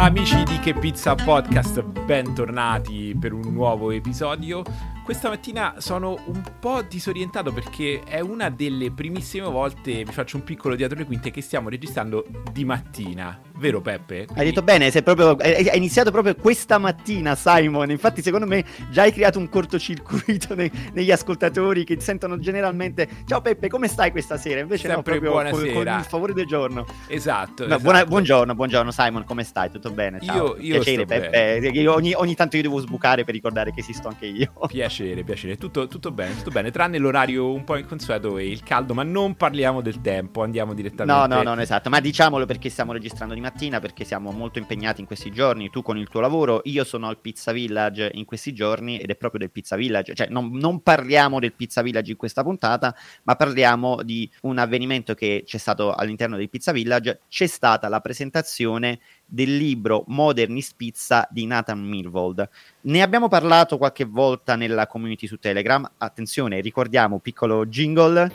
Amici di Che Pizza Podcast, bentornati per un nuovo episodio. Questa mattina sono un po' disorientato perché è una delle primissime volte, vi faccio un piccolo dietro le quinte, che stiamo registrando di mattina. Vero Peppe? Quindi... Hai detto bene, sei proprio... hai iniziato proprio questa mattina, Simon. Infatti secondo me già hai creato un cortocircuito negli ascoltatori che sentono generalmente "Ciao Peppe, come stai questa sera?" Invece sempre no, proprio con il favore del giorno. Esatto. No, esatto. Buongiorno Simon, come stai? Tutto bene? Ciao. Io piacere Peppe. Bene. Ogni tanto io devo sbucare per ricordare che esisto anche io. Piacere, tutto bene, tranne l'orario un po' inconsueto e il caldo, ma non parliamo del tempo, andiamo direttamente. No, esatto, ma diciamolo perché stiamo registrando di mattina, perché siamo molto impegnati in questi giorni, tu con il tuo lavoro, io sono al Pizza Village in questi giorni ed è proprio del Pizza Village, cioè non parliamo del Pizza Village in questa puntata, ma parliamo di un avvenimento che c'è stato all'interno del Pizza Village, c'è stata la presentazione del libro Modernist Pizza di Nathan Myhrvold. Ne abbiamo parlato qualche volta nella community su Telegram. Attenzione, ricordiamo, piccolo jingle.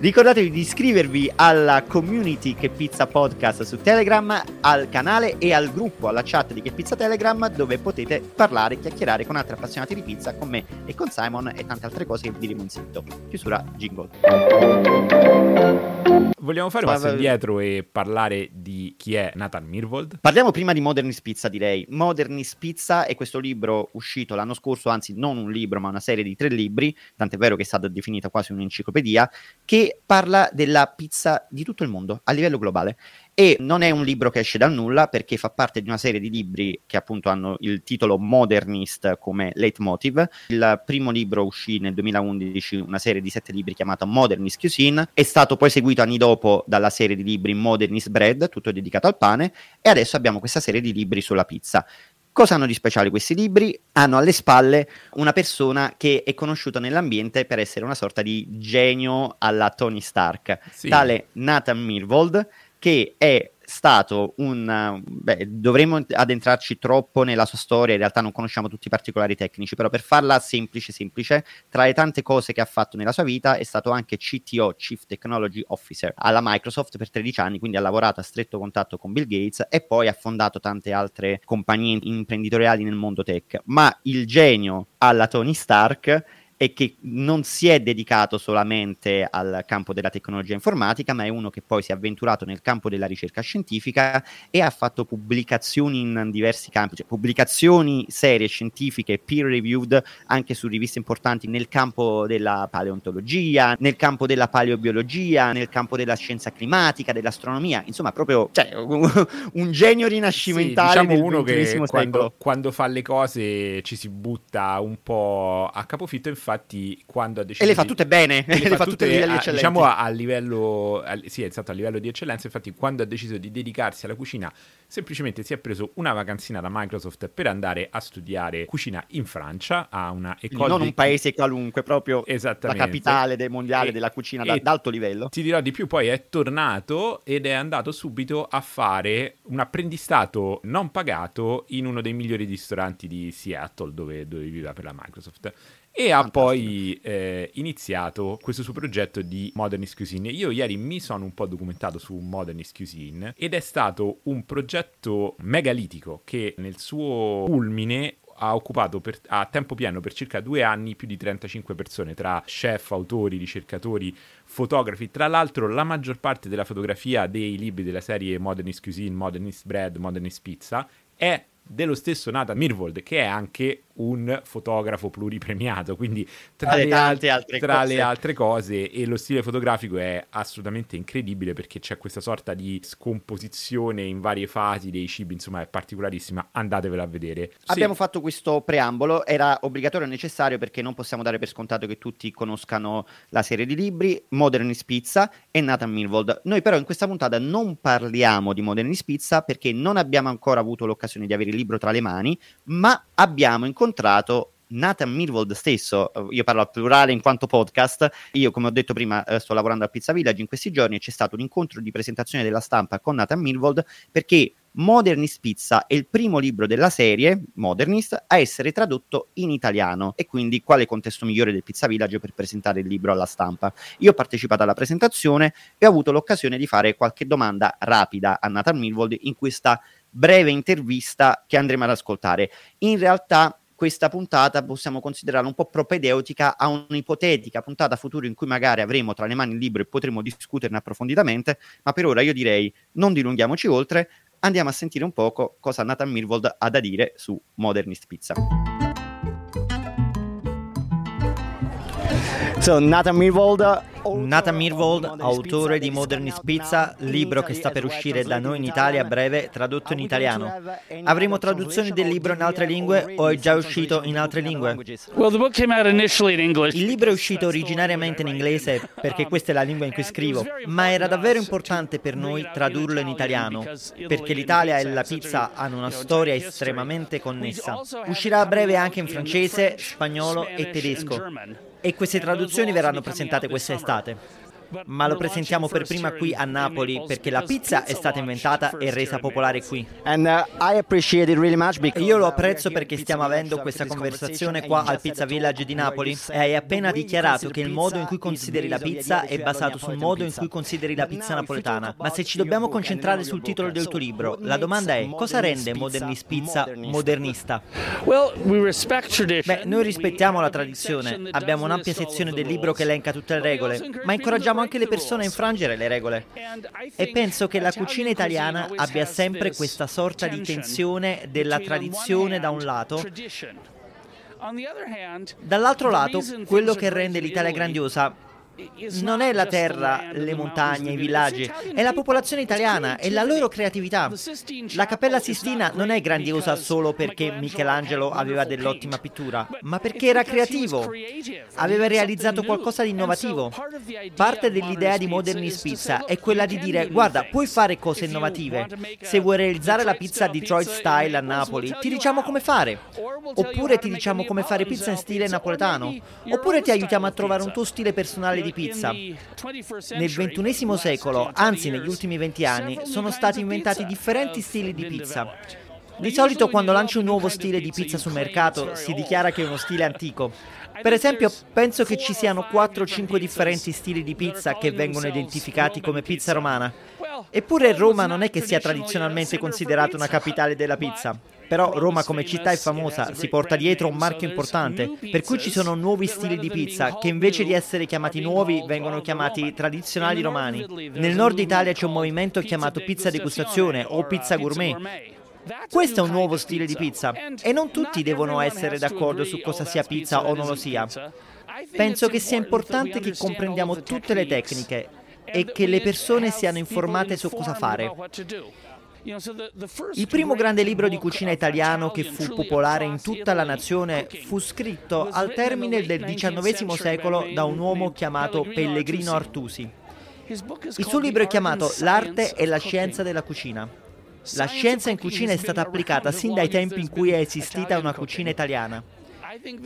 Ricordatevi di iscrivervi alla community Che Pizza Podcast su Telegram, al canale e al gruppo, alla chat di Che Pizza Telegram, dove potete parlare, chiacchierare con altri appassionati di pizza, con me e con Simon e tante altre cose che vi diremo in seguito. Chiusura jingle. Vogliamo fare un passo indietro e parlare di chi è Nathan Myhrvold? Parliamo prima di Modernist Pizza, direi. Modernist Pizza è questo libro uscito l'anno scorso, anzi non un libro ma una serie di 3 libri, tant'è vero che è stata definita quasi un'enciclopedia, che parla della pizza di tutto il mondo a livello globale. E non è un libro che esce dal nulla, perché fa parte di una serie di libri che appunto hanno il titolo Modernist come leitmotiv. Il primo libro uscì nel 2011, una serie di 7 libri chiamata Modernist Cuisine, è stato poi seguito anni dopo dalla serie di libri Modernist Bread, tutto dedicato al pane, e adesso abbiamo questa serie di libri sulla pizza. Cosa hanno di speciale questi libri? Hanno alle spalle una persona che è conosciuta nell'ambiente per essere una sorta di genio alla Tony Stark, sì. Tale Nathan Myhrvold, che è stato dovremmo addentrarci troppo nella sua storia, in realtà non conosciamo tutti i particolari tecnici, però per farla semplice, tra le tante cose che ha fatto nella sua vita è stato anche CTO, Chief Technology Officer, alla Microsoft per 13 anni, quindi ha lavorato a stretto contatto con Bill Gates e poi ha fondato tante altre compagnie imprenditoriali nel mondo tech. Ma il genio alla Tony Stark è che non si è dedicato solamente al campo della tecnologia informatica, ma è uno che poi si è avventurato nel campo della ricerca scientifica e ha fatto pubblicazioni in diversi campi, cioè pubblicazioni serie scientifiche peer reviewed anche su riviste importanti nel campo della paleontologia, nel campo della paleobiologia, nel campo della scienza climatica, dell'astronomia, insomma proprio un genio rinascimentale, sì, diciamo uno che quando fa le cose ci si butta un po' a capofitto. Infatti, quando ha deciso e le fa tutte bene, le fa tutte eccellenti. Diciamo a livello, sì, esatto, a livello di eccellenza. Infatti, quando ha deciso di dedicarsi alla cucina, semplicemente si è preso una vacanzina da Microsoft per andare a studiare cucina in Francia, a una école non un paese qualunque, proprio la capitale del mondiale della cucina d'alto livello. Ti dirò di più, poi è tornato ed è andato subito a fare un apprendistato non pagato in uno dei migliori ristoranti di Seattle, dove viveva per la Microsoft. E ha poi iniziato questo suo progetto di Modernist Cuisine. Io ieri mi sono un po' documentato su Modernist Cuisine ed è stato un progetto megalitico che nel suo culmine ha occupato a tempo pieno per circa 2 anni più di 35 persone, tra chef, autori, ricercatori, fotografi. Tra l'altro la maggior parte della fotografia dei libri della serie Modernist Cuisine, Modernist Bread, Modernist Pizza è dello stesso Nathan Myhrvold, che è anche un fotografo pluripremiato, quindi tra le altre cose, e lo stile fotografico è assolutamente incredibile perché c'è questa sorta di scomposizione in varie fasi dei cibi, insomma è particolarissima, andatevela a vedere. Abbiamo fatto questo preambolo, era obbligatorio e necessario perché non possiamo dare per scontato che tutti conoscano la serie di libri Modernist Pizza e Nathan Myhrvold. Noi però in questa puntata non parliamo di Modernist Pizza perché non abbiamo ancora avuto l'occasione di avere il libro tra le mani, ma abbiamo incontrato Nathan Myhrvold stesso. Io parlo al plurale in quanto podcast, io come ho detto prima sto lavorando al Pizza Village in questi giorni e c'è stato un incontro di presentazione della stampa con Nathan Myhrvold perché Modernist Pizza è il primo libro della serie Modernist a essere tradotto in italiano, e quindi quale contesto migliore del Pizza Village per presentare il libro alla stampa. Io ho partecipato alla presentazione e ho avuto l'occasione di fare qualche domanda rapida a Nathan Myhrvold in questa breve intervista che andremo ad ascoltare. In realtà questa puntata possiamo considerarla un po' propedeutica a un'ipotetica puntata futura in cui magari avremo tra le mani il libro e potremo discuterne approfonditamente, ma per ora io direi non dilunghiamoci oltre, andiamo a sentire un poco cosa Nathan Myhrvold ha da dire su Modernist Pizza. So, Nathan Myhrvold, autore di Modernist Pizza, libro che sta per uscire da noi in Italia a breve, tradotto in italiano. Avremo traduzioni del libro in altre lingue o è già uscito in altre lingue? Il libro è uscito originariamente in inglese perché questa è la lingua in cui scrivo, ma era davvero importante per noi tradurlo in italiano, perché l'Italia e la pizza hanno una storia estremamente connessa. Uscirà a breve anche in francese, spagnolo e tedesco. E queste traduzioni verranno presentate quest'estate, ma lo presentiamo per prima qui a Napoli perché la pizza è stata inventata e resa popolare qui. Io lo apprezzo perché stiamo avendo questa conversazione qua al Pizza Village di Napoli e hai appena dichiarato che il modo in cui consideri la pizza è basato sul modo in cui consideri la pizza napoletana. Ma se ci dobbiamo concentrare sul titolo del tuo libro, la domanda è: cosa rende Modernist Pizza modernista? Beh, noi rispettiamo la tradizione, abbiamo un'ampia sezione del libro che elenca tutte le regole, ma incoraggiamo anche le persone a infrangere le regole. E penso che la cucina italiana abbia sempre questa sorta di tensione della tradizione da un lato. Dall'altro lato, quello che rende l'Italia grandiosa non è la terra, le montagne, i villaggi, è la popolazione italiana e la loro creatività. La Cappella Sistina non è grandiosa solo perché Michelangelo aveva dell'ottima pittura, ma perché era creativo, aveva realizzato qualcosa di innovativo. Parte dell'idea di Modernist Pizza è quella di dire: guarda, puoi fare cose innovative. Se vuoi realizzare la pizza Detroit style a Napoli, ti diciamo come fare. Oppure ti diciamo come fare pizza in stile napoletano. Oppure ti aiutiamo a trovare un tuo stile personale di pizza. Nel XXI secolo, anzi negli ultimi 20 anni, sono stati inventati differenti stili di pizza. Di solito quando lanci un nuovo stile di pizza sul mercato si dichiara che è uno stile antico. Per esempio, penso che ci siano 4 o 5 differenti stili di pizza che vengono identificati come pizza romana. Eppure Roma non è che sia tradizionalmente considerata una capitale della pizza. Però Roma come città è famosa, si porta dietro un marchio importante, per cui ci sono nuovi stili di pizza che invece di essere chiamati nuovi vengono chiamati tradizionali romani. Nel nord Italia c'è un movimento chiamato pizza degustazione o pizza gourmet. Questo è un nuovo stile di pizza e non tutti devono essere d'accordo su cosa sia pizza o non lo sia. Penso che sia importante che comprendiamo tutte le tecniche e che le persone siano informate su cosa fare. Il primo grande libro di cucina italiano che fu popolare in tutta la nazione fu scritto al termine del XIX secolo da un uomo chiamato Pellegrino Artusi. Il suo libro è chiamato L'arte e la scienza della cucina. La scienza in cucina è stata applicata sin dai tempi in cui è esistita una cucina italiana.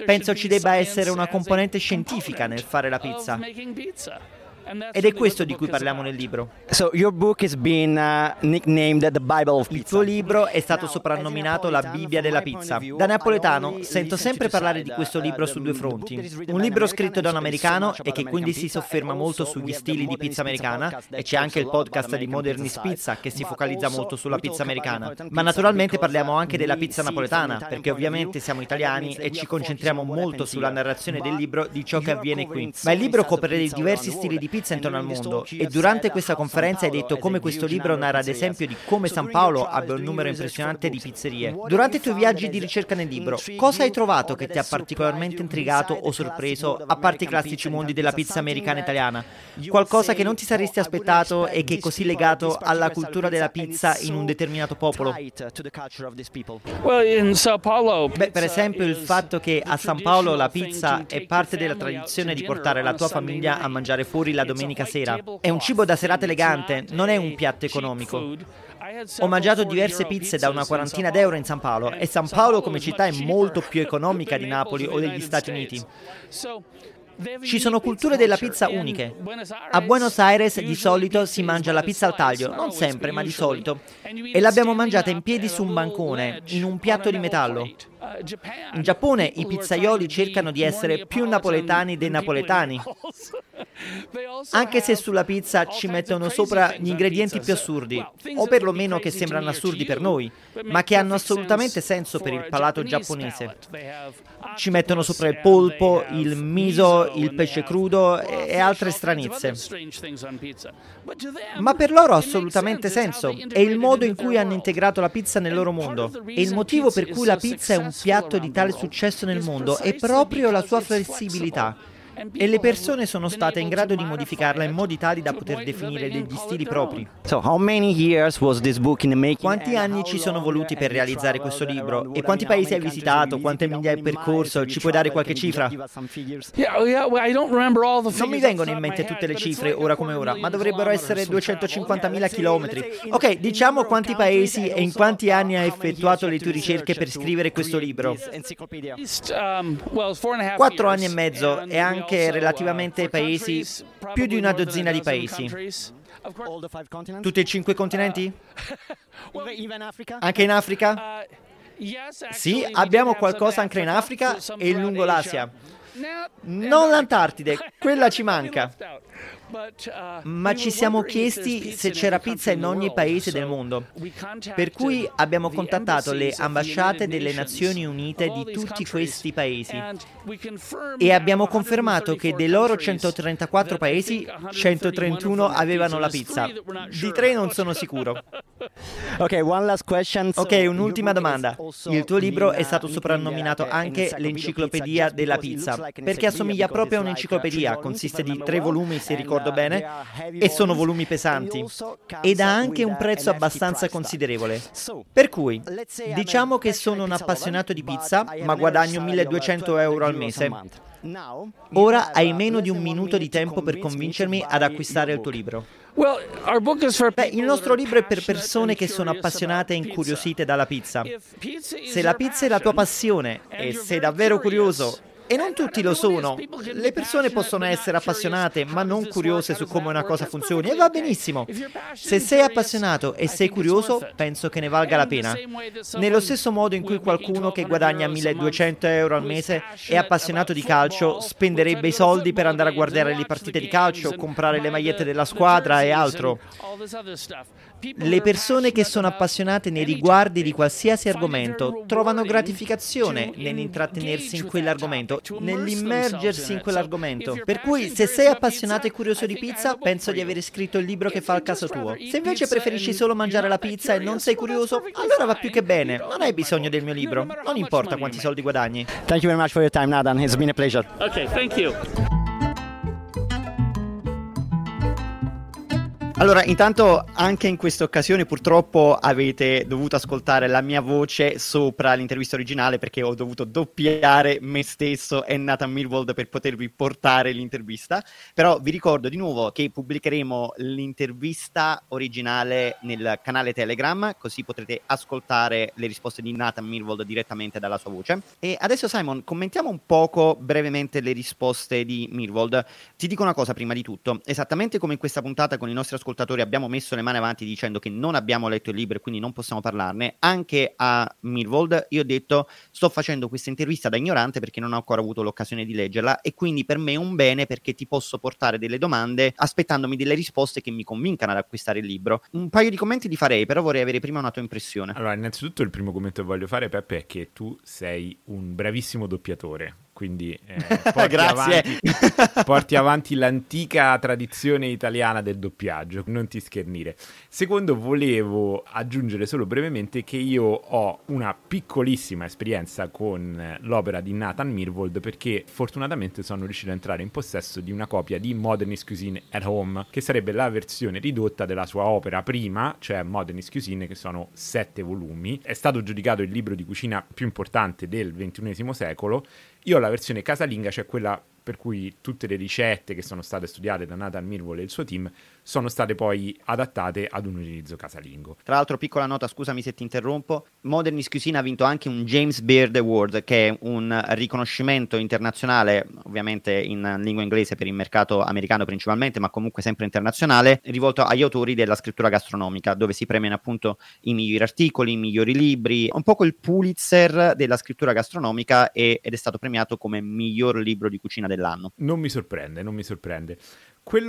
Penso ci debba essere una componente scientifica nel fare la pizza. Ed è questo di cui parliamo nel libro. Il tuo libro è stato soprannominato la Bibbia della pizza. Da napoletano sento sempre parlare di questo libro su due fronti. Un libro scritto da un americano e che quindi si sofferma molto sugli stili di pizza americana, e c'è anche il podcast di Modernist Pizza che si focalizza molto sulla pizza americana. Ma naturalmente parliamo anche della pizza napoletana, perché ovviamente siamo italiani e ci concentriamo molto sulla narrazione del libro di ciò che avviene qui. Ma il libro copre i diversi stili di pizza intorno al mondo, e durante questa conferenza hai detto come questo libro narra ad esempio di come San Paolo abbia un numero impressionante di pizzerie. Durante i tuoi viaggi di ricerca nel libro, cosa hai trovato che ti ha particolarmente intrigato o sorpreso, a parte i classici mondi della pizza americana e italiana? Qualcosa che non ti saresti aspettato e che è così legato alla cultura della pizza in un determinato popolo? Beh, per esempio il fatto che a San Paolo la pizza è parte della tradizione di portare la tua famiglia a mangiare fuori la domenica sera. È un cibo da serata elegante, non è un piatto economico. Ho mangiato diverse pizze da una quarantina d'euro in San Paolo, e San Paolo come città è molto più economica di Napoli o degli Stati Uniti. Ci sono culture della pizza uniche. A Buenos Aires di solito si mangia la pizza al taglio, non sempre, ma di solito. E l'abbiamo mangiata in piedi su un bancone, in un piatto di metallo. In Giappone i pizzaioli cercano di essere più napoletani dei napoletani. Anche se sulla pizza ci mettono sopra gli ingredienti più assurdi, o perlomeno che sembrano assurdi per noi, ma che hanno assolutamente senso per il palato giapponese. Ci mettono sopra il polpo, il miso, il pesce crudo e altre stranezze. Ma per loro ha assolutamente senso. È il modo in cui hanno integrato la pizza nel loro mondo. E il motivo per cui la pizza è un piatto di tale successo nel mondo è proprio la sua flessibilità. E le persone sono state in grado di modificarla in modi tali da poter definire degli stili propri. Quanti anni ci sono voluti per realizzare questo libro? E quanti paesi hai visitato? Quante miglia hai percorso? Ci puoi dare qualche cifra? Non mi vengono in mente tutte le cifre, ora come ora, ma dovrebbero essere 250.000 chilometri. Ok, diciamo quanti paesi e in quanti anni hai effettuato le tue ricerche per scrivere questo libro. 4 anni e mezzo e anche che relativamente ai paesi, più di una dozzina di paesi. Tutti e 5 continenti? Anche in Africa? Sì, abbiamo qualcosa anche in Africa e lungo l'Asia. Non l'Antartide, quella ci manca. Ma ci siamo chiesti se c'era pizza in ogni paese del mondo, per cui abbiamo contattato le ambasciate delle Nazioni Unite di tutti questi paesi e abbiamo confermato che dei loro 134 paesi, 131 avevano la pizza. Di 3 non sono sicuro. Ok, un'ultima domanda. Il tuo libro è stato soprannominato anche l'enciclopedia della pizza, perché assomiglia proprio a un'enciclopedia, consiste di 3 volumi, se ricordo bene, e sono volumi pesanti ed ha anche un prezzo abbastanza considerevole, per cui diciamo che sono un appassionato di pizza ma guadagno 1.200 euro al mese. Ora hai meno di un minuto di tempo per convincermi ad acquistare il tuo libro. Beh, il nostro libro è per persone che sono appassionate e incuriosite dalla pizza. Se la pizza è la tua passione e sei davvero curioso, e non tutti lo sono. Le persone possono essere appassionate, ma non curiose su come una cosa funzioni, e va benissimo. Se sei appassionato e sei curioso, penso che ne valga la pena. Nello stesso modo in cui qualcuno che guadagna 1.200 euro al mese è appassionato di calcio, spenderebbe i soldi per andare a guardare le partite di calcio, comprare le magliette della squadra e altro. Le persone che sono appassionate nei riguardi di qualsiasi argomento trovano gratificazione nell'intrattenersi in quell'argomento, nell'immergersi in quell'argomento. Per cui, se sei appassionato e curioso di pizza, penso di aver scritto il libro che fa al caso tuo. Se invece preferisci solo mangiare la pizza e non sei curioso, allora va più che bene. Non hai bisogno del mio libro. Non importa quanti soldi guadagni. Thank you very much for your time, Nathan. It's been a pleasure. Okay, thank you. Allora, intanto anche in questa occasione purtroppo avete dovuto ascoltare la mia voce sopra l'intervista originale, perché ho dovuto doppiare me stesso e Nathan Myhrvold per potervi portare l'intervista. Però vi ricordo di nuovo che pubblicheremo l'intervista originale nel canale Telegram, così potrete ascoltare le risposte di Nathan Myhrvold direttamente dalla sua voce. E adesso, Simon, commentiamo un poco brevemente le risposte di Myhrvold. Ti dico una cosa prima di tutto. Esattamente come in questa puntata con i nostri ascoltatori abbiamo messo le mani avanti dicendo che non abbiamo letto il libro e quindi non possiamo parlarne, anche a Myhrvold io ho detto: sto facendo questa intervista da ignorante perché non ho ancora avuto l'occasione di leggerla, e quindi per me è un bene perché ti posso portare delle domande aspettandomi delle risposte che mi convincano ad acquistare il libro. Un paio di commenti li farei, però vorrei avere prima una tua impressione. Allora, innanzitutto il primo commento che voglio fare, Peppe, è che tu sei un bravissimo doppiatore. Quindi porti avanti l'antica tradizione italiana del doppiaggio, non ti schernire. Secondo, volevo aggiungere solo brevemente che io ho una piccolissima esperienza con l'opera di Nathan Myhrvold, perché fortunatamente sono riuscito a entrare in possesso di una copia di Modernist Cuisine at Home, che sarebbe la versione ridotta della sua opera prima, cioè Modernist Cuisine, che sono 7 volumi. È stato giudicato il libro di cucina più importante del XXI secolo. Io ho la versione casalinga, cioè quella per cui tutte le ricette che sono state studiate da Nathan Myhrvold e il suo team sono state poi adattate ad un utilizzo casalingo. Tra l'altro, piccola nota, scusami se ti interrompo, Modernist Cuisine ha vinto anche un James Beard Award, che è un riconoscimento internazionale, ovviamente in lingua inglese per il mercato americano principalmente, ma comunque sempre internazionale, rivolto agli autori della scrittura gastronomica, dove si premiano appunto i migliori articoli, i migliori libri, un po' il Pulitzer della scrittura gastronomica, ed è stato premiato come miglior libro di cucina dell'anno. Non mi sorprende.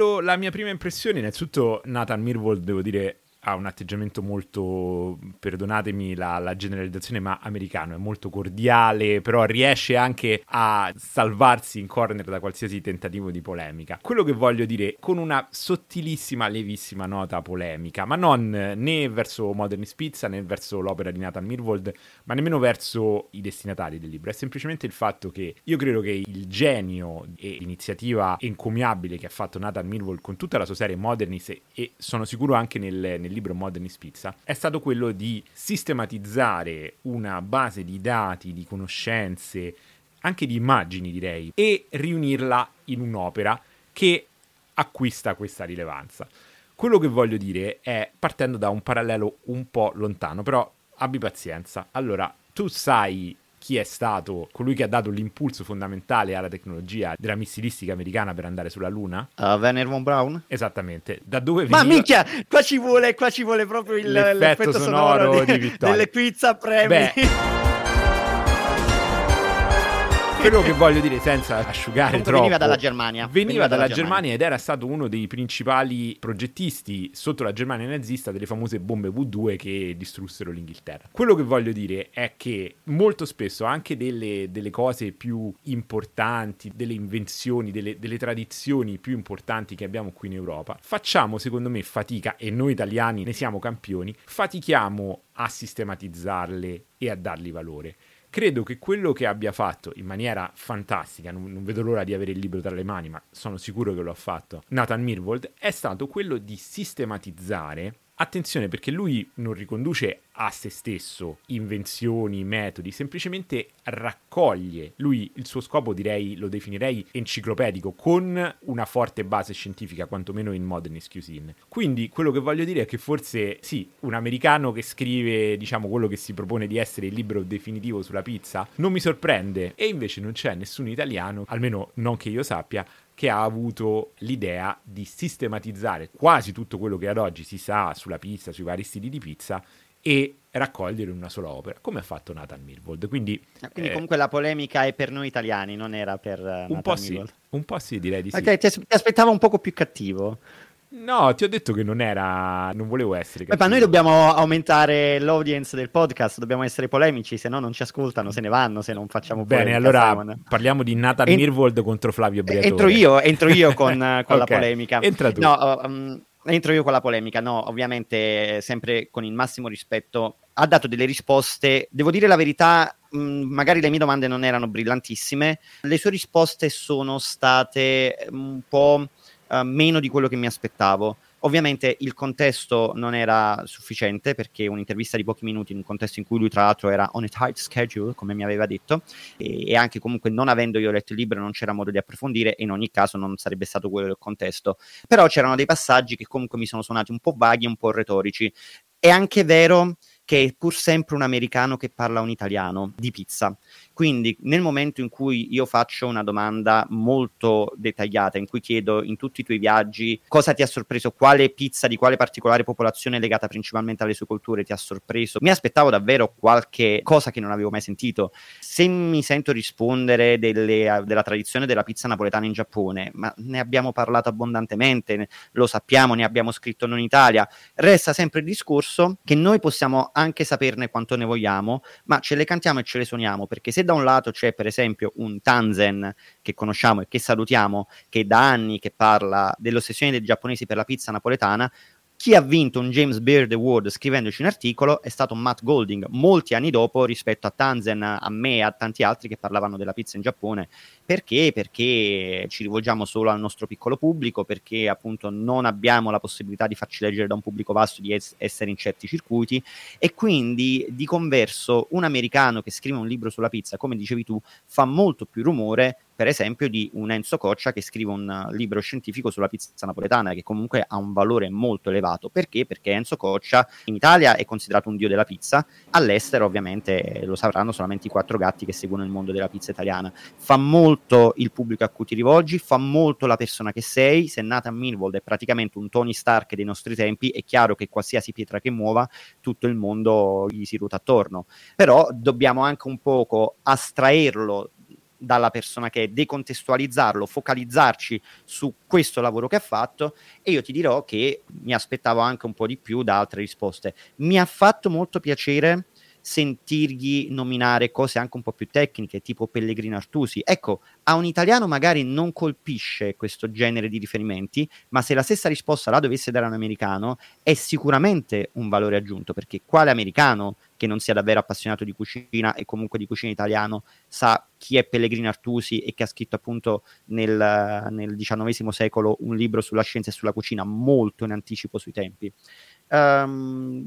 La mia prima impressione, innanzitutto, Nathan Myhrvold, devo dire, ha un atteggiamento molto, perdonatemi la generalizzazione, ma americano, è molto cordiale, però riesce anche a salvarsi in corner da qualsiasi tentativo di polemica. Quello che voglio dire, con una sottilissima, lievissima nota polemica, ma non né verso Modernist Pizza, né verso l'opera di Nathan Myhrvold, ma nemmeno verso i destinatari del libro, è semplicemente il fatto che io credo che il genio e l'iniziativa encomiabile che ha fatto Nathan Myhrvold con tutta la sua serie Modernist, e sono sicuro anche nel libro Modernist Pizza, è stato quello di sistematizzare una base di dati, di conoscenze, anche di immagini direi, e riunirla in un'opera che acquista questa rilevanza. Quello che voglio dire è, partendo da un parallelo un po' lontano, però abbi pazienza. Allora, tu sai chi è stato colui che ha dato l'impulso fondamentale alla tecnologia della missilistica americana per andare sulla Luna? Wernher von Braun? Esattamente. Da dove veniva... Ma minchia, qua ci vuole proprio l'effetto sonoro di Vittorio. Delle pizza premi. Beh, quello che voglio dire senza asciugare comunque troppo... Veniva dalla Germania ed era stato uno dei principali progettisti sotto la Germania nazista delle famose bombe V2 che distrussero l'Inghilterra. Quello che voglio dire è che molto spesso anche delle cose più importanti, delle invenzioni, delle tradizioni più importanti che abbiamo qui in Europa, facciamo secondo me fatica, e noi italiani ne siamo campioni, fatichiamo a sistematizzarle e a dargli valore. Credo che quello che abbia fatto in maniera fantastica, non vedo l'ora di avere il libro tra le mani, ma sono sicuro che lo ha fatto Nathan Myhrvold, è stato quello di sistematizzare. Attenzione, perché lui non riconduce a se stesso invenzioni, metodi, semplicemente raccoglie. Lui, il suo scopo direi, lo definirei enciclopedico, con una forte base scientifica, quantomeno in Modernist Cuisine. Quindi quello che voglio dire è che forse, sì, un americano che scrive, diciamo, quello che si propone di essere il libro definitivo sulla pizza, non mi sorprende. E invece non c'è nessun italiano, almeno non che io sappia, che ha avuto l'idea di sistematizzare quasi tutto quello che ad oggi si sa sulla pizza, sui vari stili di pizza, e raccogliere in una sola opera, come ha fatto Nathan Myhrvold. Quindi comunque la polemica è per noi italiani, non era per Nathan Myhrvold. Un po' sì, direi di sì. Okay, ti aspettavo un poco più cattivo. No, ti ho detto che non volevo essere cattivo. Ma noi dobbiamo aumentare l'audience del podcast, dobbiamo essere polemici, se no non ci ascoltano, se ne vanno se non facciamo bene. Allora parliamo di Nathan Myhrvold contro Flavio Briatore. Entro io con okay. La polemica. Entra tu. Entro io con la polemica, no, ovviamente sempre con il massimo rispetto. Ha dato delle risposte, devo dire la verità, magari le mie domande non erano brillantissime, le sue risposte sono state un po' meno di quello che mi aspettavo. Ovviamente il contesto non era sufficiente, perché un'intervista di pochi minuti in un contesto in cui lui tra l'altro era on a tight schedule, come mi aveva detto, e anche comunque non avendo io letto il libro non c'era modo di approfondire, e in ogni caso non sarebbe stato quello il contesto. Però c'erano dei passaggi che comunque mi sono suonati un po' vaghi, un po' retorici. È anche vero che è pur sempre un americano che parla un italiano di pizza. Quindi nel momento in cui io faccio una domanda molto dettagliata, in cui chiedo in tutti i tuoi viaggi cosa ti ha sorpreso, quale pizza di quale particolare popolazione legata principalmente alle sue culture ti ha sorpreso, mi aspettavo davvero qualche cosa che non avevo mai sentito. Se mi sento rispondere della tradizione della pizza napoletana in Giappone, ma ne abbiamo parlato abbondantemente, lo sappiamo, ne abbiamo scritto in Italia, resta sempre il discorso che noi possiamo anche saperne quanto ne vogliamo, ma ce le cantiamo e ce le suoniamo, perché se da un lato c'è per esempio un Tanzen che conosciamo e che salutiamo, che da anni che parla dell'ossessione dei giapponesi per la pizza napoletana, chi ha vinto un James Beard Award scrivendoci un articolo è stato Matt Golding, molti anni dopo rispetto a Tanzen, a me, a tanti altri che parlavano della pizza in Giappone. Perché? Perché ci rivolgiamo solo al nostro piccolo pubblico, perché appunto non abbiamo la possibilità di farci leggere da un pubblico vasto, di essere in certi circuiti, e quindi di converso un americano che scrive un libro sulla pizza, come dicevi tu, fa molto più rumore per esempio di un Enzo Coccia che scrive un libro scientifico sulla pizza napoletana, che comunque ha un valore molto elevato. Perché? Perché Enzo Coccia in Italia è considerato un dio della pizza, all'estero ovviamente lo sapranno solamente i quattro gatti che seguono il mondo della pizza italiana. Fa molto il pubblico a cui ti rivolgi, fa molto la persona che sei. Se Nathan Myhrvold è praticamente un Tony Stark dei nostri tempi, è chiaro che qualsiasi pietra che muova tutto il mondo gli si ruota attorno. Però dobbiamo anche un poco astraerlo dalla persona che è, decontestualizzarlo, focalizzarci su questo lavoro che ha fatto. E io ti dirò che mi aspettavo anche un po' di più da altre risposte. Mi ha fatto molto piacere sentirgli nominare cose anche un po' più tecniche, tipo Pellegrino Artusi. Ecco, a un italiano magari non colpisce questo genere di riferimenti, ma se la stessa risposta la dovesse dare a un americano è sicuramente un valore aggiunto, perché quale americano che non sia davvero appassionato di cucina e comunque di cucina italiano sa chi è Pellegrino Artusi e che ha scritto appunto nel XIX secolo un libro sulla scienza e sulla cucina molto in anticipo sui tempi.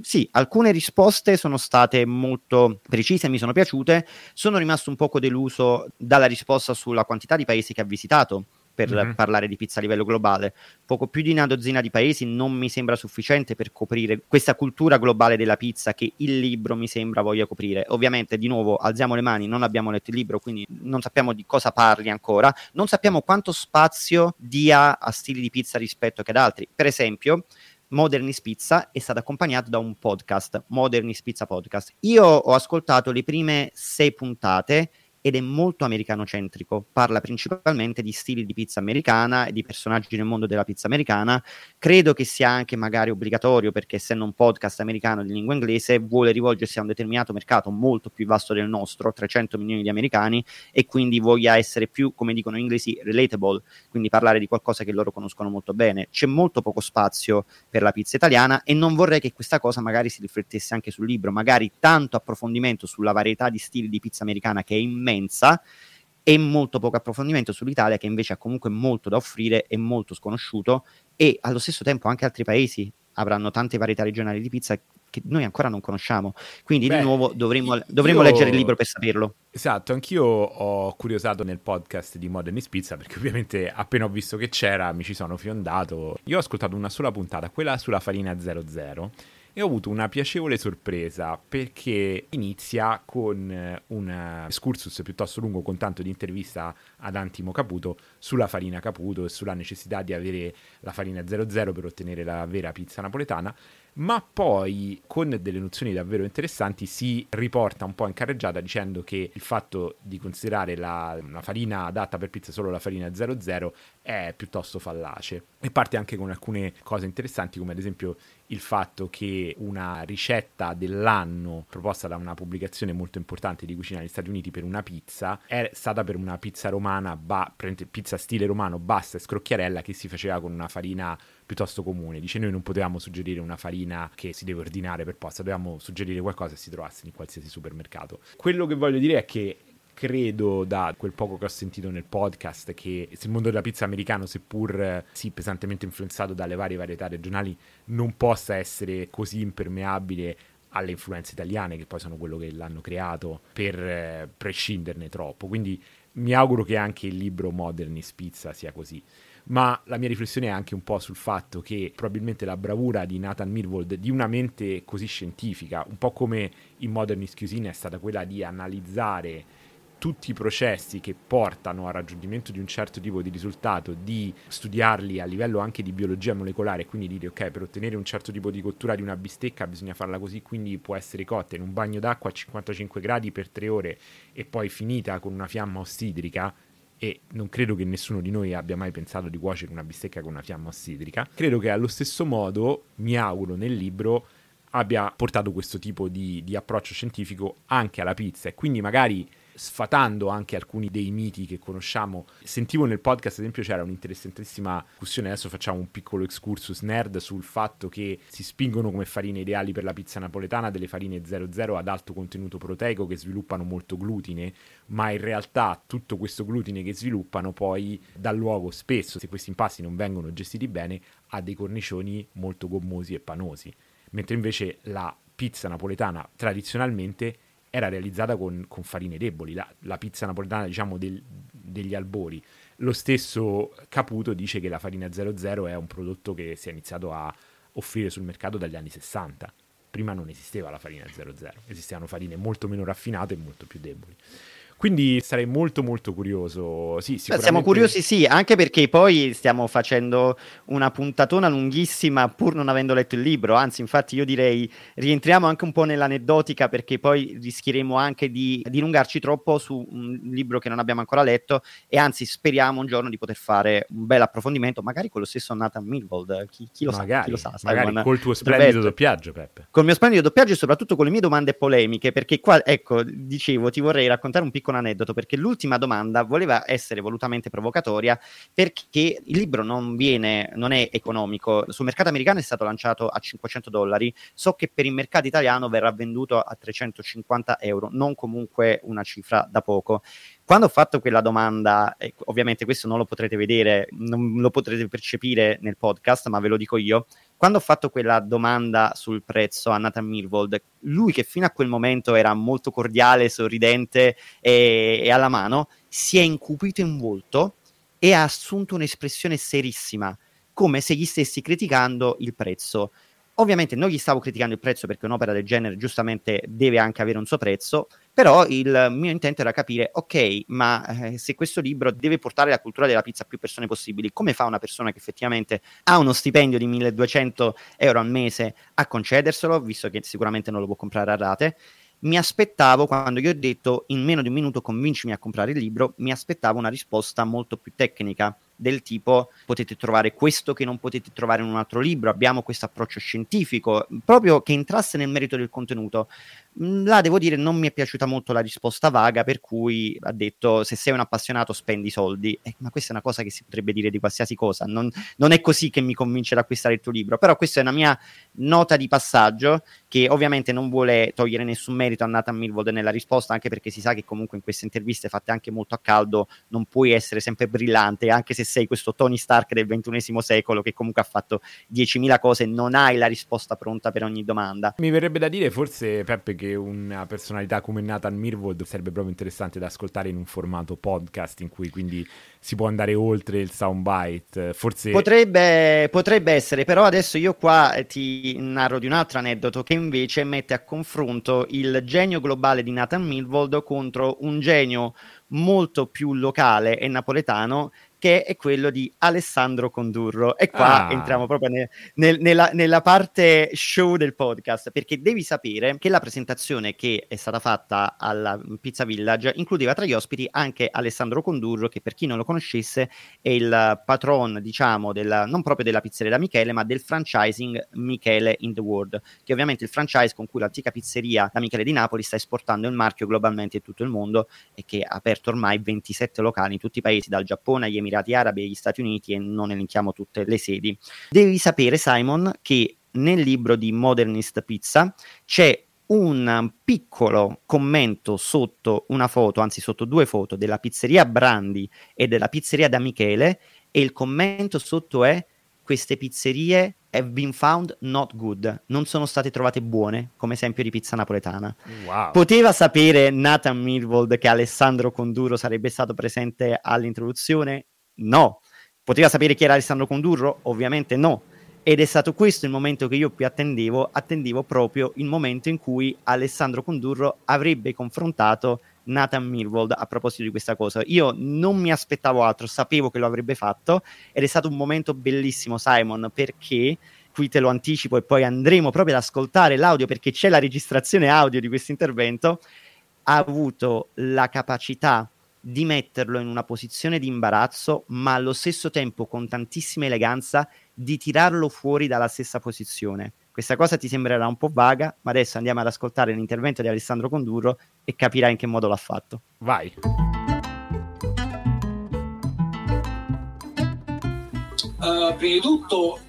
Sì, alcune risposte sono state molto precise, mi sono piaciute. Sono rimasto un poco deluso dalla risposta sulla quantità di paesi che ha visitato per parlare di pizza a livello globale. Poco più di una dozzina di paesi non mi sembra sufficiente per coprire questa cultura globale della pizza che il libro mi sembra voglia coprire. Ovviamente, di nuovo, alziamo le mani, non abbiamo letto il libro, quindi non sappiamo di cosa parli ancora, non sappiamo quanto spazio dia a stili di pizza rispetto che ad altri. Per esempio, Modernist Pizza è stata accompagnata da un podcast, Modernist Pizza Podcast. Io ho ascoltato le prime 6 puntate ed è molto americanocentrico, parla principalmente di stili di pizza americana e di personaggi nel mondo della pizza americana. Credo che sia anche magari obbligatorio, perché essendo un podcast americano di lingua inglese vuole rivolgersi a un determinato mercato molto più vasto del nostro, 300 milioni di americani, e quindi voglia essere più, come dicono gli inglesi, relatable, quindi parlare di qualcosa che loro conoscono molto bene. C'è molto poco spazio per la pizza italiana e non vorrei che questa cosa magari si riflettesse anche sul libro. Magari tanto approfondimento sulla varietà di stili di pizza americana, che è immenso, e molto poco approfondimento sull'Italia, che invece ha comunque molto da offrire, è molto sconosciuto, e allo stesso tempo anche altri paesi avranno tante varietà regionali di pizza che noi ancora non conosciamo. Quindi di nuovo dovremmo leggere il libro per saperlo. Esatto, anch'io ho curiosato nel podcast di Modernist Pizza, perché ovviamente appena ho visto che c'era mi ci sono fiondato. Io ho ascoltato una sola puntata, quella sulla farina 00, e ho avuto una piacevole sorpresa, perché inizia con un excursus piuttosto lungo, con tanto di intervista ad Antimo Caputo sulla farina Caputo e sulla necessità di avere la farina 00 per ottenere la vera pizza napoletana, ma poi con delle nozioni davvero interessanti si riporta un po' in carreggiata, dicendo che il fatto di considerare la farina adatta per pizza solo la farina 00 è piuttosto fallace, e parte anche con alcune cose interessanti, come ad esempio il fatto che una ricetta dell'anno proposta da una pubblicazione molto importante di cucina negli Stati Uniti per una pizza è stata per una pizza romana, pizza stile romano, bassa e scrocchiarella, che si faceva con una farina piuttosto comune. Dice: noi non potevamo suggerire una farina che si deve ordinare per posta, dovevamo suggerire qualcosa che si trovasse in qualsiasi supermercato. Quello che voglio dire è che credo, da quel poco che ho sentito nel podcast, che il mondo della pizza americano, seppur sì pesantemente influenzato dalle varie varietà regionali, non possa essere così impermeabile alle influenze italiane, che poi sono quello che l'hanno creato, per prescinderne troppo. Quindi mi auguro che anche il libro Modernist Pizza sia così. Ma la mia riflessione è anche un po' sul fatto che probabilmente la bravura di Nathan Myhrvold, di una mente così scientifica, un po' come in Modernist Cuisine, è stata quella di analizzare tutti i processi che portano al raggiungimento di un certo tipo di risultato, di studiarli a livello anche di biologia molecolare, quindi dire: ok, per ottenere un certo tipo di cottura di una bistecca bisogna farla così, quindi può essere cotta in un bagno d'acqua a 55 gradi per 3 ore e poi finita con una fiamma ossidrica. E non credo che nessuno di noi abbia mai pensato di cuocere una bistecca con una fiamma ossidrica. Credo che allo stesso modo, mi auguro, nel libro abbia portato questo tipo di approccio scientifico anche alla pizza, e quindi magari sfatando anche alcuni dei miti che conosciamo. Sentivo nel podcast, ad esempio, c'era un'interessantissima discussione, adesso facciamo un piccolo excursus nerd, sul fatto che si spingono come farine ideali per la pizza napoletana delle farine 00 ad alto contenuto proteico, che sviluppano molto glutine, ma in realtà tutto questo glutine che sviluppano poi dà luogo spesso, se questi impasti non vengono gestiti bene, a dei cornicioni molto gommosi e panosi, mentre invece la pizza napoletana tradizionalmente era realizzata con farine deboli. La pizza napoletana, diciamo, degli albori. Lo stesso Caputo dice che la farina 00 è un prodotto che si è iniziato a offrire sul mercato dagli anni 60. Prima non esisteva la farina 00, esistevano farine molto meno raffinate e molto più deboli. Quindi sarei molto molto curioso. Sì, sicuramente... Siamo curiosi, sì, anche perché poi stiamo facendo una puntatona lunghissima pur non avendo letto il libro, anzi infatti io direi rientriamo anche un po' nell'aneddotica, perché poi rischieremo anche di dilungarci troppo su un libro che non abbiamo ancora letto, e anzi speriamo un giorno di poter fare un bel approfondimento, magari con lo stesso Nathan Myhrvold, chi lo sa. Magari col tuo splendido doppiaggio, Peppe. Col mio splendido doppiaggio e soprattutto con le mie domande polemiche, perché qua, ecco, dicevo, ti vorrei raccontare un piccolo un aneddoto, perché l'ultima domanda voleva essere volutamente provocatoria, perché il libro non è economico. Sul mercato americano è stato lanciato a $500, so che per il mercato italiano verrà venduto a €350, non comunque una cifra da poco. Quando ho fatto quella domanda, ovviamente questo non lo potrete vedere, non lo potrete percepire nel podcast, ma ve lo dico io, quando ho fatto quella domanda sul prezzo a Nathan Myhrvold, lui che fino a quel momento era molto cordiale, sorridente e alla mano, si è incupito in volto e ha assunto un'espressione serissima, come se gli stessi criticando il prezzo. Ovviamente non gli stavo criticando il prezzo, perché un'opera del genere giustamente deve anche avere un suo prezzo, però il mio intento era capire, ok, ma se questo libro deve portare la cultura della pizza a più persone possibili, come fa una persona che effettivamente ha uno stipendio di €1.200 al mese a concederselo, visto che sicuramente non lo può comprare a rate? Mi aspettavo, quando gli ho detto in meno di un minuto convincimi a comprare il libro, mi aspettavo una risposta molto più tecnica, del tipo potete trovare questo che non potete trovare in un altro libro, abbiamo questo approccio scientifico, proprio che entrasse nel merito del contenuto. Là devo dire non mi è piaciuta molto la risposta vaga, per cui ha detto se sei un appassionato spendi i soldi, ma questa è una cosa che si potrebbe dire di qualsiasi cosa, non è così che mi convince ad acquistare il tuo libro. Però questa è una mia nota di passaggio, che ovviamente non vuole togliere nessun merito a Nathan Myhrvold nella risposta, anche perché si sa che comunque in queste interviste fatte anche molto a caldo non puoi essere sempre brillante, anche se sei questo Tony Stark del XXI secolo che comunque ha fatto 10.000 cose, non hai la risposta pronta per ogni domanda. Mi verrebbe da dire forse, Peppe, che una personalità come Nathan Myhrvold sarebbe proprio interessante da ascoltare in un formato podcast, in cui quindi si può andare oltre il soundbite, forse potrebbe essere. Però adesso io qua ti narro di un altro aneddoto che invece mette a confronto il genio globale di Nathan Myhrvold contro un genio molto più locale e napoletano, che è quello di Alessandro Condurro. E qua entriamo proprio nella parte show del podcast, perché devi sapere che la presentazione che è stata fatta alla Pizza Village includeva tra gli ospiti anche Alessandro Condurro, che per chi non lo conoscesse è il patron, diciamo, non proprio della pizzeria da Michele, ma del franchising Michele in the World, che ovviamente è il franchise con cui l'antica pizzeria da Michele di Napoli sta esportando il marchio globalmente in tutto il mondo, e che ha aperto ormai 27 locali in tutti i paesi, dal Giappone agli Emirati Arabi e gli Stati Uniti, e non elenchiamo tutte le sedi. Devi sapere, Simon, che nel libro di Modernist Pizza c'è un piccolo commento sotto una foto, anzi sotto due foto, della pizzeria Brandi e della pizzeria da Michele, e il commento sotto è: queste pizzerie have been found not good, non sono state trovate buone, come esempio di pizza napoletana. Wow. Poteva sapere Nathan Myhrvold che Alessandro Condurro sarebbe stato presente all'introduzione? No. Poteva sapere chi era Alessandro Condurro? Ovviamente no. Ed è stato questo il momento che io più attendevo proprio il momento in cui Alessandro Condurro avrebbe confrontato Nathan Myhrvold a proposito di questa cosa. Io non mi aspettavo altro, sapevo che lo avrebbe fatto, ed è stato un momento bellissimo, Simon, perché qui te lo anticipo e poi andremo proprio ad ascoltare l'audio, perché c'è la registrazione audio di questo intervento. Ha avuto la capacità di metterlo in una posizione di imbarazzo, ma allo stesso tempo, con tantissima eleganza, di tirarlo fuori dalla stessa posizione. Questa cosa ti sembrerà un po' vaga, ma adesso andiamo ad ascoltare l'intervento di Alessandro Condurro e capirai in che modo l'ha fatto. Vai! Prima di tutto,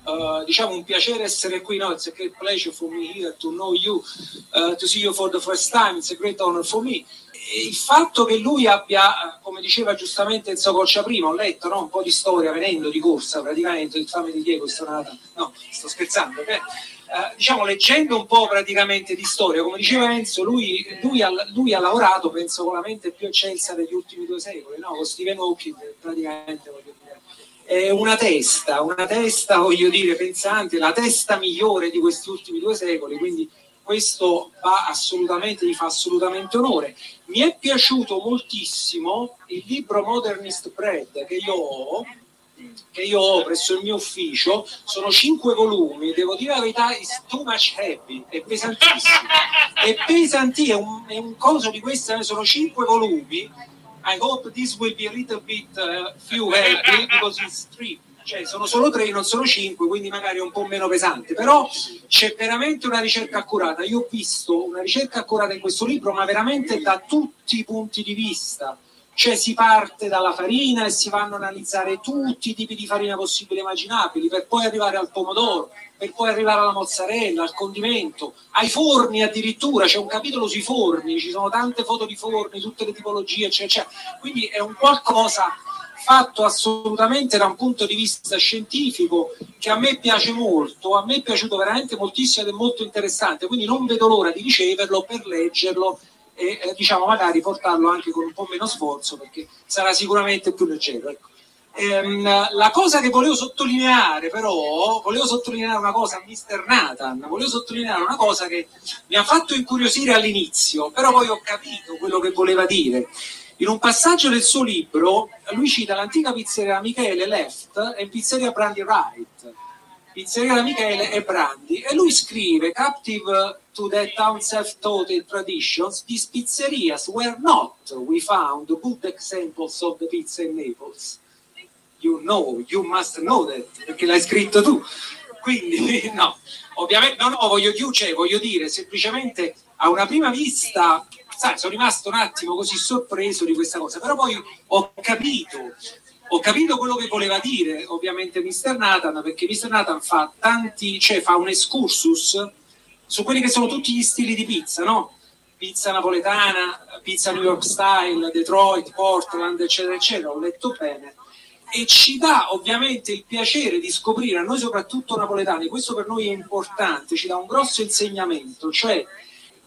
diciamo, un piacere essere qui, no? It's a great pleasure for me here to know you, to see you for the first time, it's a great honor for me. E il fatto che lui abbia, come diceva giustamente Enzo Coccia prima, ho letto, no, un po' di storia venendo di corsa praticamente, il fame di Diego è stata, no, sto scherzando, diciamo, leggendo un po' praticamente di storia, come diceva Enzo, lui ha lavorato, penso, con la mente più eccelsa degli ultimi 2 secoli, no? Con Stephen Hawking, praticamente, voglio dire. È una testa, voglio dire, pensante, la testa migliore di questi ultimi 2 secoli, quindi questo va assolutamente, gli fa assolutamente onore. Mi è piaciuto moltissimo il libro Modernist Bread che io ho presso il mio ufficio, sono 5 volumi, devo dire la verità, is too much heavy, è pesantissimo, è un coso di questa, ne sono 5 volumi. I hope this will be a little bit few heavy because it's 3, cioè sono solo 3, non sono 5, quindi magari è un po' meno pesante, però c'è veramente una ricerca accurata. Io ho visto una ricerca accurata in questo libro, ma veramente da tutti i punti di vista. Cioè si parte dalla farina e si vanno a analizzare tutti i tipi di farina possibili e immaginabili, per poi arrivare al pomodoro, per poi arrivare alla mozzarella, al condimento, ai forni addirittura, c'è un capitolo sui forni, ci sono tante foto di forni, tutte le tipologie, eccetera. Quindi è un qualcosa fatto assolutamente da un punto di vista scientifico che a me piace molto, a me è piaciuto veramente moltissimo ed è molto interessante, quindi non vedo l'ora di riceverlo per leggerlo e diciamo magari portarlo anche con un po' meno sforzo, perché sarà sicuramente più leggero, ecco. La cosa che volevo sottolineare una cosa a Mr. Nathan, volevo sottolineare una cosa che mi ha fatto incuriosire all'inizio, però poi ho capito quello che voleva dire. In un passaggio del suo libro lui cita l'antica pizzeria Michele Left e pizzeria Brandy Right, pizzeria da Michele e Brandi, e lui scrive: captive to the town self-taught traditions, these pizzerias were not, we found, good examples of the pizza in Naples. You must know that, perché l'hai scritto tu. Quindi, no, ovviamente, no, voglio dire, semplicemente a una prima vista, sai, sono rimasto un attimo così sorpreso di questa cosa, però poi ho capito quello che voleva dire, ovviamente, Mr. Nathan, perché Mr. Nathan fa un excursus su quelli che sono tutti gli stili di pizza, no? Pizza napoletana, pizza New York style, Detroit, Portland, eccetera, eccetera, ho letto bene. E ci dà ovviamente il piacere di scoprire, a noi soprattutto napoletani, questo per noi è importante, ci dà un grosso insegnamento, cioè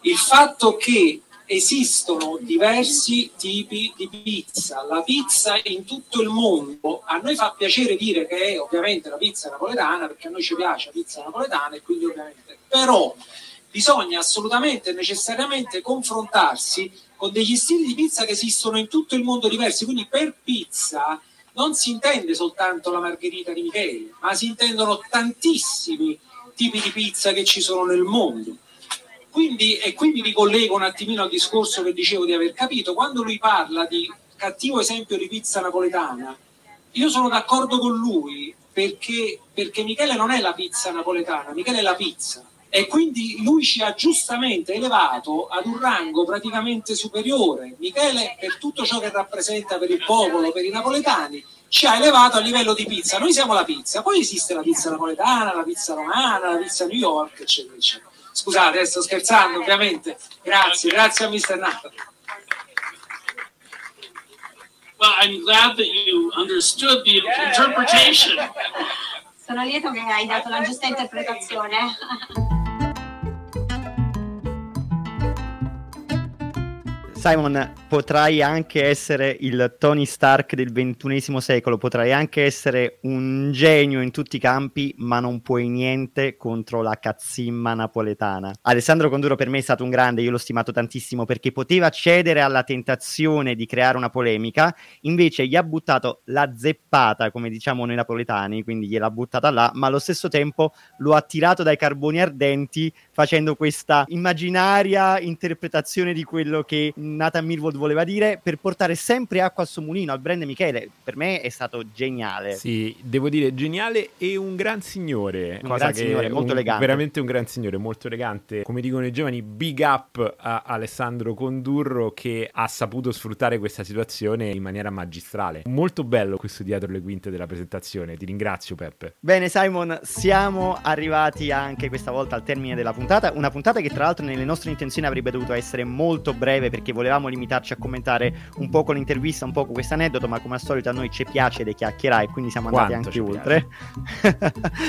il fatto che esistono diversi tipi di pizza, la pizza in tutto il mondo. A noi fa piacere dire che è ovviamente la pizza napoletana, perché a noi ci piace la pizza napoletana, e quindi ovviamente, però bisogna assolutamente e necessariamente confrontarsi con degli stili di pizza che esistono in tutto il mondo diversi, quindi per pizza non si intende soltanto la margherita di Michele, ma si intendono tantissimi tipi di pizza che ci sono nel mondo. Quindi mi collego un attimino al discorso che dicevo di aver capito. Quando lui parla di cattivo esempio di pizza napoletana, io sono d'accordo con lui, perché Michele non è la pizza napoletana, Michele è la pizza. E quindi lui ci ha giustamente elevato ad un rango praticamente superiore. Michele, per tutto ciò che rappresenta per il popolo, per i napoletani, ci ha elevato a livello di pizza. Noi siamo la pizza, poi esiste la pizza napoletana, la pizza romana, la pizza New York, eccetera, eccetera. Scusate, sto scherzando ovviamente. Grazie a Mr. Nathan. Well, I'm glad that you understood the interpretation. Sono lieto che hai dato la giusta interpretazione. Simon, potrai anche essere il Tony Stark del XXI secolo, potrai anche essere un genio in tutti i campi, ma non puoi niente contro la cazzimma napoletana. Alessandro Condurro per me è stato un grande, io l'ho stimato tantissimo perché poteva cedere alla tentazione di creare una polemica, invece gli ha buttato la zeppata, come diciamo noi napoletani, quindi gliel'ha buttata là, ma allo stesso tempo lo ha tirato dai carboni ardenti facendo questa immaginaria interpretazione di quello che Nathan Myhrvold voleva dire, per portare sempre acqua al suo mulino, al brand Michele. Per me è stato geniale. Sì, devo dire geniale, e un gran signore. Molto elegante. Veramente un gran signore, molto elegante. Come dicono i giovani, big up a Alessandro Condurro, che ha saputo sfruttare questa situazione in maniera magistrale. Molto bello questo dietro le quinte della presentazione. Ti ringrazio, Peppe. Bene, Simon, siamo arrivati anche questa volta al termine della puntata. Una puntata che tra l'altro nelle nostre intenzioni avrebbe dovuto essere molto breve, perché volevamo volevamo limitarci a commentare un po' con l'intervista, un po' con questo aneddoto, ma come al solito a noi ci piace le chiacchierare, quindi siamo andati anche oltre.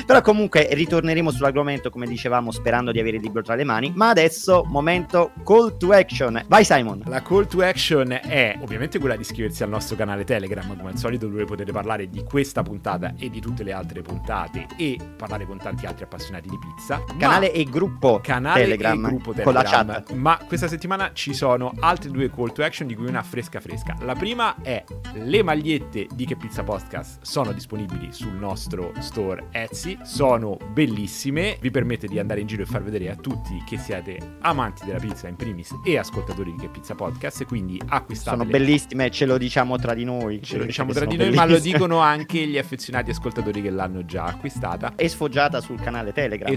Però comunque ritorneremo sull'argomento, come dicevamo, sperando di avere il libro tra le mani. Ma adesso momento call to action. Vai Simon. La call to action è ovviamente quella di iscriversi al nostro canale Telegram, come al solito dove potete parlare di questa puntata e di tutte le altre puntate e parlare con tanti altri appassionati di pizza. Canale e gruppo Telegram, con la chat. Ma questa settimana ci sono altre due call to action, di cui una fresca fresca. La prima è: le magliette di Che Pizza Podcast sono disponibili sul nostro store Etsy, sono bellissime, vi permette di andare in giro e far vedere a tutti che siete amanti della pizza in primis e ascoltatori di Che Pizza Podcast, quindi acquistatele. Sono bellissime, ce lo diciamo tra di noi, ce lo diciamo tra di noi, ma lo dicono anche gli affezionati ascoltatori che l'hanno già acquistata e sfoggiata sul canale Telegram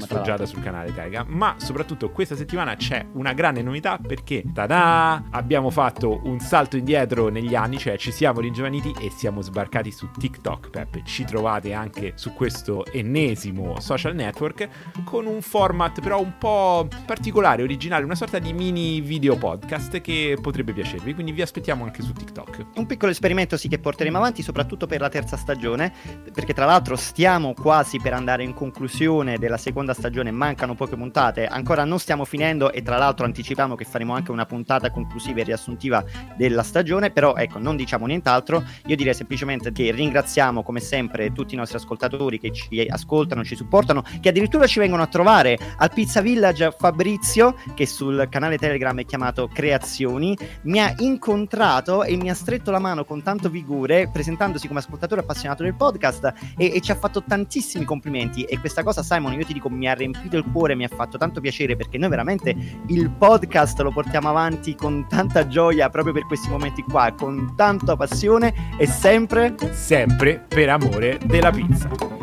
ma soprattutto questa settimana c'è una grande novità, perché tada, abbiamo fatto un salto indietro negli anni, cioè ci siamo ringiovaniti e siamo sbarcati su TikTok. Peppe, ci trovate anche su questo ennesimo social network con un format però un po' particolare, originale, una sorta di mini video podcast che potrebbe piacervi, quindi vi aspettiamo anche su TikTok. Un piccolo esperimento sì che porteremo avanti soprattutto per la terza stagione, perché tra l'altro stiamo quasi per andare in conclusione della seconda stagione, mancano poche puntate, ancora non stiamo finendo e tra l'altro anticipiamo che faremo anche una puntata conclusiva e riassuntiva della stagione, però ecco, non diciamo nient'altro, io direi semplicemente che ringraziamo come sempre tutti i nostri ascoltatori che ci ascoltano, ci supportano, che addirittura ci vengono a trovare al Pizza Village. Fabrizio, che sul canale Telegram è chiamato Creazioni, mi ha incontrato e mi ha stretto la mano con tanto vigore presentandosi come ascoltatore appassionato del podcast e ci ha fatto tantissimi complimenti e questa cosa, Simon, io ti dico, mi ha riempito il cuore, mi ha fatto tanto piacere, perché noi veramente il podcast lo portiamo avanti con tanta gioia proprio per questi momenti qua, con tanta passione e sempre per amore della pizza.